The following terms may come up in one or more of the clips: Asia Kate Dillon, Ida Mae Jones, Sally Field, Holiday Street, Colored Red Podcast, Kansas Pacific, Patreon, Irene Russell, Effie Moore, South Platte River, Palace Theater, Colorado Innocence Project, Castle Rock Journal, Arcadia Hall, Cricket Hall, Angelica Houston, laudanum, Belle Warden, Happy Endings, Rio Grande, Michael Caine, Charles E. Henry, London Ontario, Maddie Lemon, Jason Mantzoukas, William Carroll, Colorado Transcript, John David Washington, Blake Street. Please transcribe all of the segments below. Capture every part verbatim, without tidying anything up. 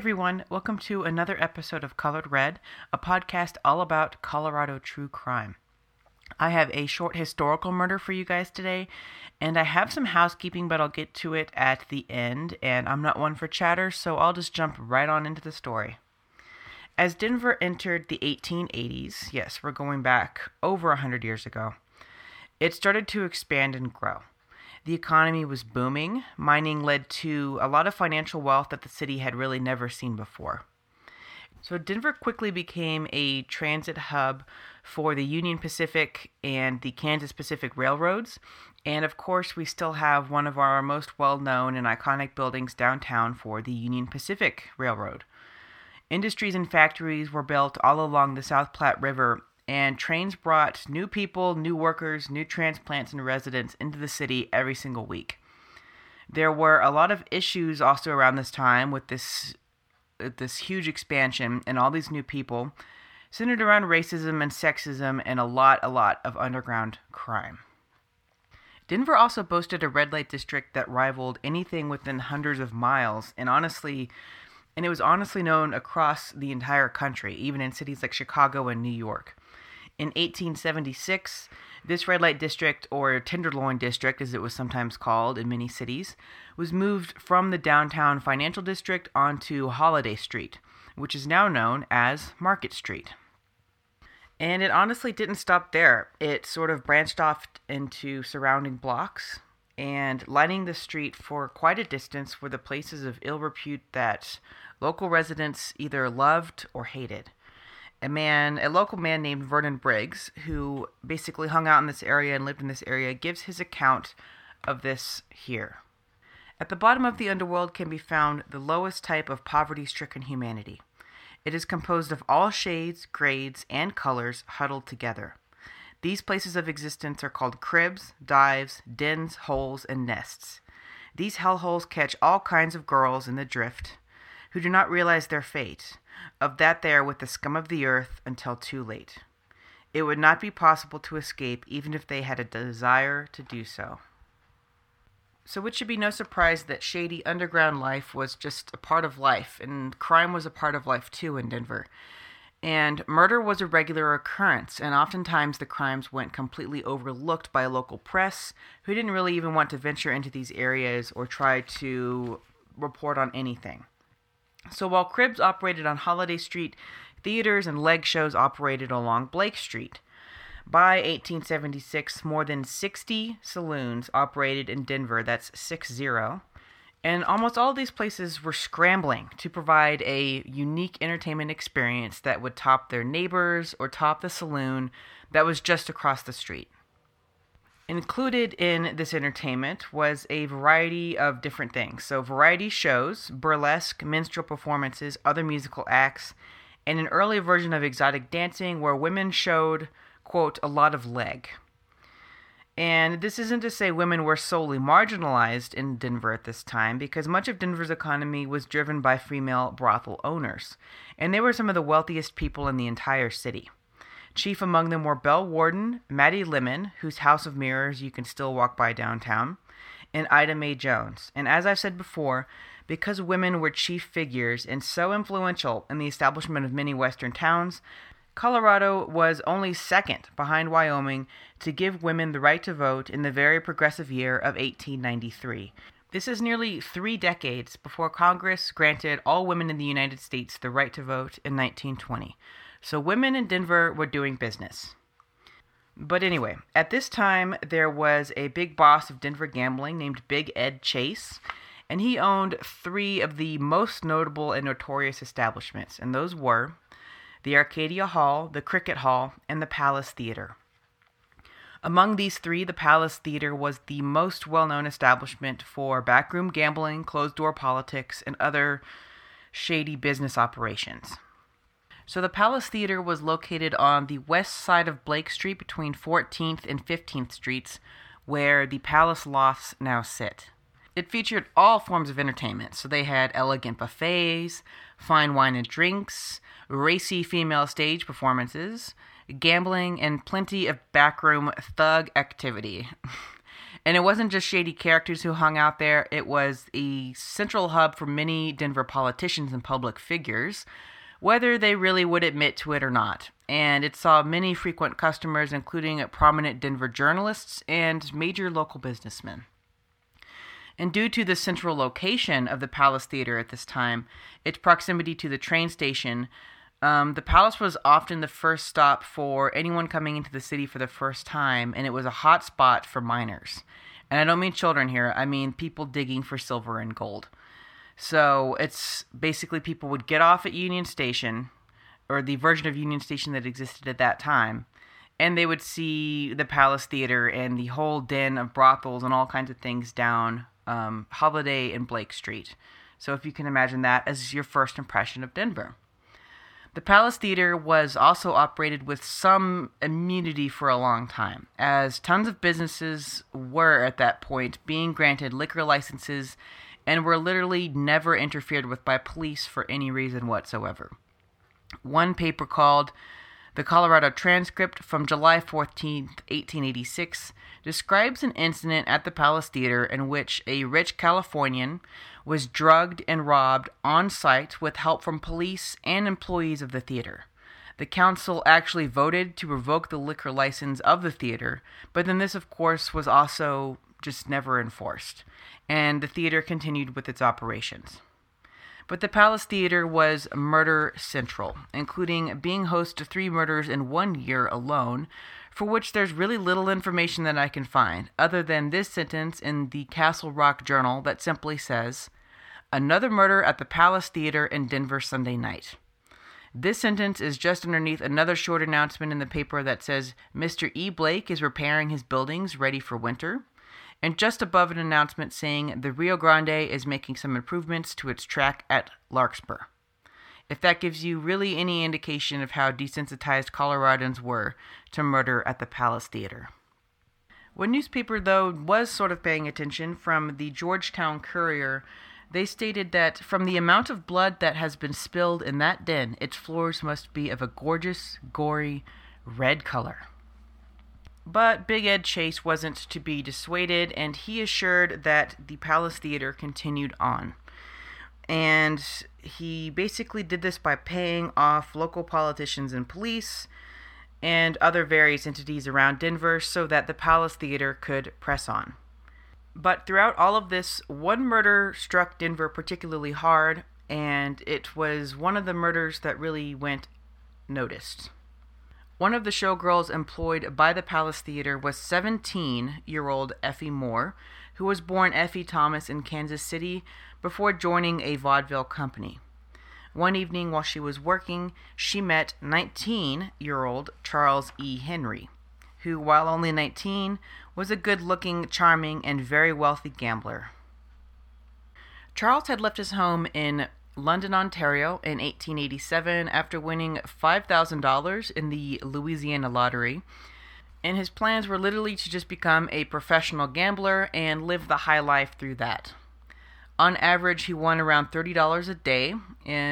everyone. Welcome to another episode of Colored Red, a podcast all about Colorado true crime. I have a short historical murder for you guys today, and I have some housekeeping, but I'll get to it at the end, and I'm not one for chatter, so I'll just jump right on into the story. As Denver entered the eighteen eighties, yes, we're going back over one hundred years ago, it started to expand and grow. The economy was booming. Mining led to a lot of financial wealth that the city had really never seen before. So Denver quickly became a transit hub for the Union Pacific and the Kansas Pacific railroads. And of course, we still have one of our most well-known and iconic buildings downtown for the Union Pacific Railroad. Industries and factories were built all along the South Platte River, and trains brought new people, new workers, new transplants, and residents into the city every single week. There were a lot of issues also around this time with this this huge expansion and all these new people, centered around racism and sexism and a lot, a lot of underground crime. Denver also boasted a red light district that rivaled anything within hundreds of miles, and honestly, and it was honestly known across the entire country, even in cities like Chicago and New York. In eighteen seventy-six, this red light district, or Tenderloin district as it was sometimes called in many cities, was moved from the downtown financial district onto Holiday Street, which is now known as Market Street. And it honestly didn't stop there. It sort of branched off into surrounding blocks, and lining the street for quite a distance were the places of ill repute that local residents either loved or hated. A man, a local man named Vernon Briggs, who basically hung out in this area and lived in this area, gives his account of this here. At the bottom of the underworld can be found the lowest type of poverty-stricken humanity. It is composed of all shades, grades, and colors huddled together. These places of existence are called cribs, dives, dens, holes, and nests. These hellholes catch all kinds of girls in the drift who do not realize their fate, of that they are with the scum of the earth until too late. It would not be possible to escape even if they had a desire to do so. So it should be no surprise that shady underground life was just a part of life, and crime was a part of life too in Denver. And murder was a regular occurrence, and oftentimes the crimes went completely overlooked by local press, who didn't really even want to venture into these areas or try to report on anything. So while cribs operated on Holiday Street, theaters and leg shows operated along Blake Street. By eighteen seventy-six, more than sixty saloons operated in Denver, that's six zero, and almost all of these places were scrambling to provide a unique entertainment experience that would top their neighbors or top the saloon that was just across the street. Included in this entertainment was a variety of different things. So variety shows, burlesque, minstrel performances, other musical acts, and an early version of exotic dancing where women showed, quote, a lot of leg. And this isn't to say women were solely marginalized in Denver at this time, because much of Denver's economy was driven by female brothel owners, and they were some of the wealthiest people in the entire city. Chief among them were Belle Warden, Maddie Lemon, whose House of Mirrors you can still walk by downtown, and Ida Mae Jones. And as I've said before, because women were chief figures and so influential in the establishment of many Western towns, Colorado was only second behind Wyoming to give women the right to vote in the very progressive year of eighteen ninety-three. This is nearly three decades before Congress granted all women in the United States the right to vote in nineteen twenty. So women in Denver were doing business. But anyway, at this time, there was a big boss of Denver gambling named Big Ed Chase, and he owned three of the most notable and notorious establishments, and those were the Arcadia Hall, the Cricket Hall, and the Palace Theater. Among these three, the Palace Theater was the most well-known establishment for backroom gambling, closed-door politics, and other shady business operations. So the Palace Theater was located on the west side of Blake Street between fourteenth and fifteenth Streets, where the Palace Lofts now sit. It featured all forms of entertainment, so they had elegant buffets, fine wine and drinks, racy female stage performances, gambling, and plenty of backroom thug activity. And it wasn't just shady characters who hung out there. It was a central hub for many Denver politicians and public figures, whether they really would admit to it or not. And it saw many frequent customers, including prominent Denver journalists and major local businessmen. And due to the central location of the Palace Theater at this time, its proximity to the train station, um, the Palace was often the first stop for anyone coming into the city for the first time, and it was a hot spot for miners. And I don't mean children here, I mean people digging for silver and gold. So it's basically people would get off at Union Station, or the version of Union Station that existed at that time, and they would see the Palace Theater and the whole den of brothels and all kinds of things down um, Holiday and Blake Street. So if you can imagine that as your first impression of Denver. The Palace Theater was also operated with some immunity for a long time, as tons of businesses were at that point being granted liquor licenses and were literally never interfered with by police for any reason whatsoever. One paper called The Colorado Transcript from July fourteenth, eighteen eighty-six, describes an incident at the Palace Theater in which a rich Californian was drugged and robbed on site with help from police and employees of the theater. The council actually voted to revoke the liquor license of the theater, but then this, of course, was also just never enforced, and the theater continued with its operations. But the Palace Theater was murder central, including being host to three murders in one year alone, for which there's really little information that I can find, other than this sentence in the Castle Rock Journal that simply says, "Another murder at the Palace Theater in Denver Sunday night." This sentence is just underneath another short announcement in the paper that says, "Mister E. Blake is repairing his buildings ready for winter." And just above an announcement saying the Rio Grande is making some improvements to its track at Larkspur. If that gives you really any indication of how desensitized Coloradans were to murder at the Palace Theater. One newspaper, though, was sort of paying attention from the Georgetown Courier. They stated that from the amount of blood that has been spilled in that den, its floors must be of a gorgeous, gory red color. But Big Ed Chase wasn't to be dissuaded, and he assured that the Palace Theater continued on. And he basically did this by paying off local politicians and police and other various entities around Denver so that the Palace Theater could press on. But throughout all of this, one murder struck Denver particularly hard, and it was one of the murders that really went noticed. One of the showgirls employed by the Palace Theater was seventeen-year-old Effie Moore, who was born Effie Thomas in Kansas City before joining a vaudeville company. One evening while she was working, she met nineteen-year-old Charles E. Henry, who, while only nineteen, was a good-looking, charming, and very wealthy gambler. Charles had left his home in London, Ontario in eighteen eighty-seven after winning five thousand dollars in the Louisiana Lottery, and his plans were literally to just become a professional gambler and live the high life through that. On average, he won around thirty dollars a day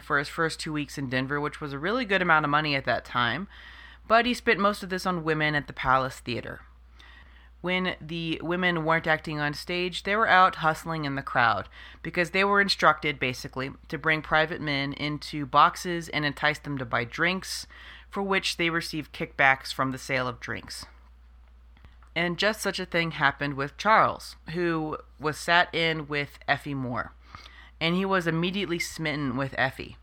for his first two weeks in Denver, which was a really good amount of money at that time, but he spent most of this on women at the Palace Theater. When the women weren't acting on stage, they were out hustling in the crowd because they were instructed, basically, to bring private men into boxes and entice them to buy drinks, for which they received kickbacks from the sale of drinks. And just such a thing happened with Charles, who was sat in with Effie Moore. And he was immediately smitten with Effie.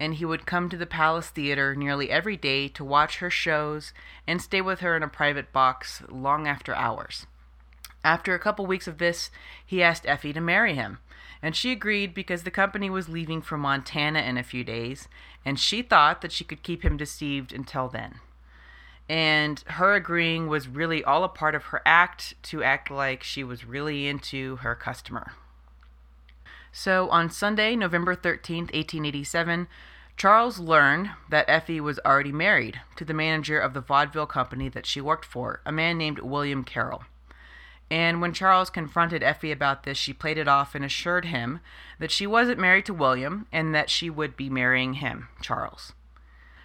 And he would come to the Palace Theater nearly every day to watch her shows and stay with her in a private box long after hours. After a couple weeks of this, he asked Effie to marry him, and she agreed because the company was leaving for Montana in a few days, and she thought that she could keep him deceived until then. And her agreeing was really all a part of her act to act like she was really into her customer. So on Sunday, November thirteenth, eighteen eighty-seven, Charles learned that Effie was already married to the manager of the vaudeville company that she worked for, a man named William Carroll. And when Charles confronted Effie about this, she played it off and assured him that she wasn't married to William and that she would be marrying him, Charles.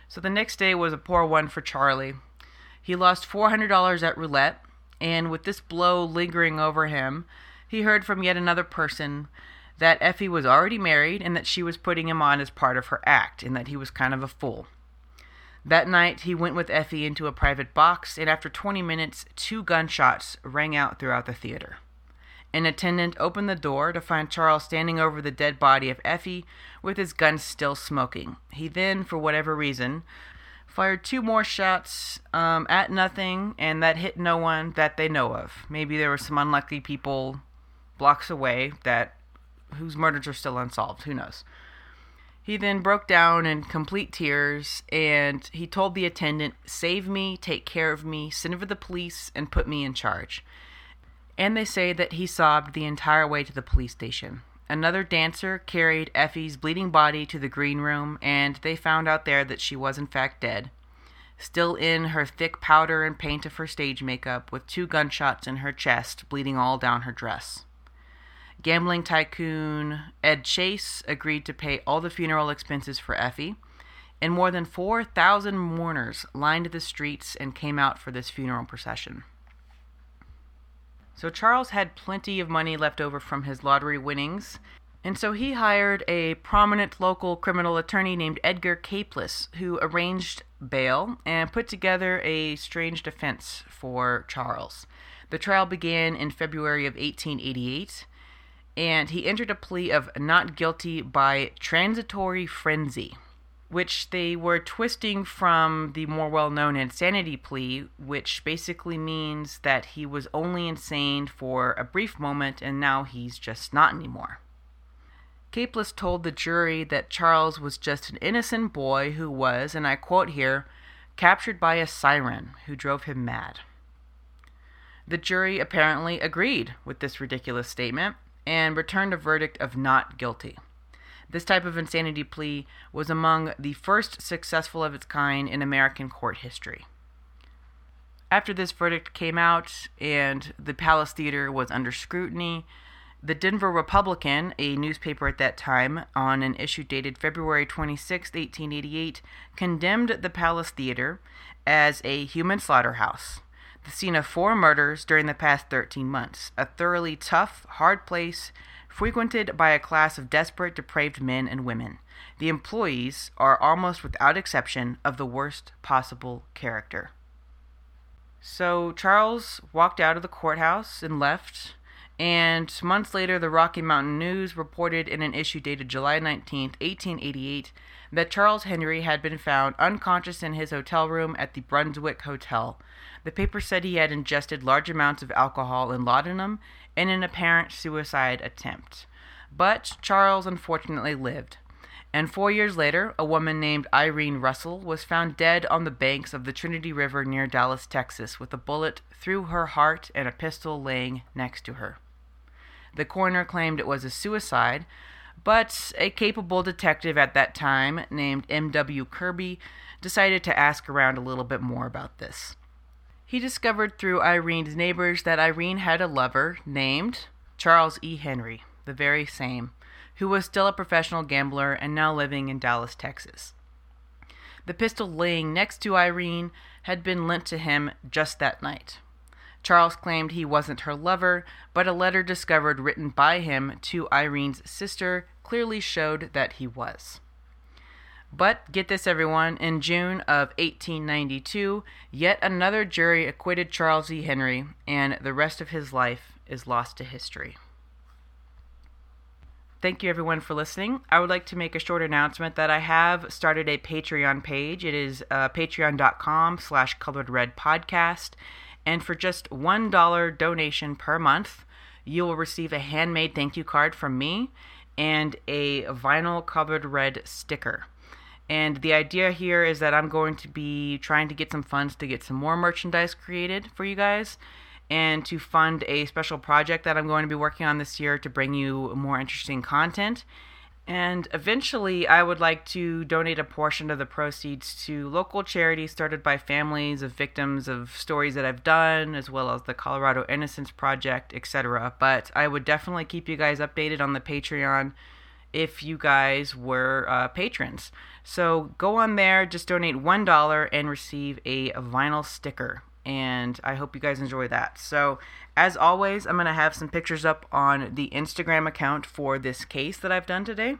So the next day was a poor one for Charlie. He lost four hundred dollars at roulette, and with this blow lingering over him, he heard from yet another person that Effie was already married and that she was putting him on as part of her act, and that he was kind of a fool. That night, he went with Effie into a private box, and after twenty minutes, two gunshots rang out throughout the theater. An attendant opened the door to find Charles standing over the dead body of Effie with his gun still smoking. He then, for whatever reason, fired two more shots um, at nothing, and that hit no one that they know of. Maybe there were some unlucky people blocks away that whose murders are still unsolved. Who knows? He then broke down in complete tears, and he told the attendant, "Save me, take care of me, send over the police, and put me in charge." And they say that he sobbed the entire way to the police station. Another dancer carried Effie's bleeding body to the green room, and they found out there that she was in fact dead, still in her thick powder and paint of her stage makeup, with two gunshots in her chest, bleeding all down her dress. Gambling tycoon Ed Chase agreed to pay all the funeral expenses for Effie, and more than four thousand mourners lined the streets and came out for this funeral procession. So Charles had plenty of money left over from his lottery winnings, and so he hired a prominent local criminal attorney named Edgar Capeless, who arranged bail and put together a strange defense for Charles. The trial began in February of eighteen eighty-eight, and he entered a plea of not guilty by transitory frenzy, which they were twisting from the more well-known insanity plea, which basically means that he was only insane for a brief moment and now he's just not anymore. Capeless told the jury that Charles was just an innocent boy who was, and I quote here, "captured by a siren who drove him mad." The jury apparently agreed with this ridiculous statement and returned a verdict of not guilty. This type of insanity plea was among the first successful of its kind in American court history. After this verdict came out and the Palace Theater was under scrutiny, the Denver Republican, a newspaper at that time, on an issue dated February twenty-sixth, eighteen eighty-eight, condemned the Palace Theater as a human slaughterhouse, the scene of four murders during the past thirteen months, a thoroughly tough, hard place frequented by a class of desperate, depraved men and women. The employees are almost without exception of the worst possible character. So Charles walked out of the courthouse and left, and months later the Rocky Mountain News reported in an issue dated July nineteenth, eighteen eighty-eight, that Charles Henry had been found unconscious in his hotel room at the Brunswick Hotel. The paper said he had ingested large amounts of alcohol and laudanum in an apparent suicide attempt. But Charles unfortunately lived, and four years later, a woman named Irene Russell was found dead on the banks of the Trinity River near Dallas, Texas, with a bullet through her heart and a pistol laying next to her. The coroner claimed it was a suicide, but a capable detective at that time named M W Kirby decided to ask around a little bit more about this. He discovered through Irene's neighbors that Irene had a lover named Charles E. Henry, the very same, who was still a professional gambler and now living in Dallas, Texas. The pistol laying next to Irene had been lent to him just that night. Charles claimed he wasn't her lover, but a letter discovered written by him to Irene's sister clearly showed that he was. But, get this everyone, in June of eighteen ninety-two, yet another jury acquitted Charles E. Henry, and the rest of his life is lost to history. Thank you everyone for listening. I would like to make a short announcement that I have started a Patreon page. It is uh, patreon.com slash colored red podcast. And for just one dollar donation per month, you will receive a handmade thank you card from me and a vinyl Colored Red sticker. And the idea here is that I'm going to be trying to get some funds to get some more merchandise created for you guys and to fund a special project that I'm going to be working on this year to bring you more interesting content. And eventually, I would like to donate a portion of the proceeds to local charities started by families of victims of stories that I've done, as well as the Colorado Innocence Project, et cetera. But I would definitely keep you guys updated on the Patreon if you guys were uh, patrons. So go on there, just donate one dollar and receive a vinyl sticker. and I hope you guys enjoy that. So, as always, I'm going to have some pictures up on the Instagram account for this case that I've done today,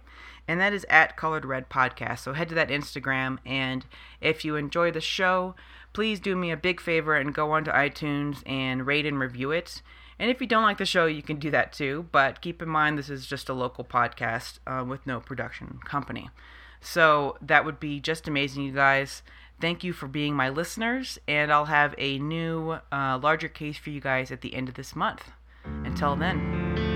and that is at Colored Red Podcast. So head to that Instagram, and if you enjoy the show, please do me a big favor and go onto iTunes and rate and review it. And if you don't like the show, you can do that too, but keep in mind this is just a local podcast uh, with no production company. So that would be just amazing, you guys. Thank you for being my listeners, and I'll have a new, uh, larger case for you guys at the end of this month. Until then.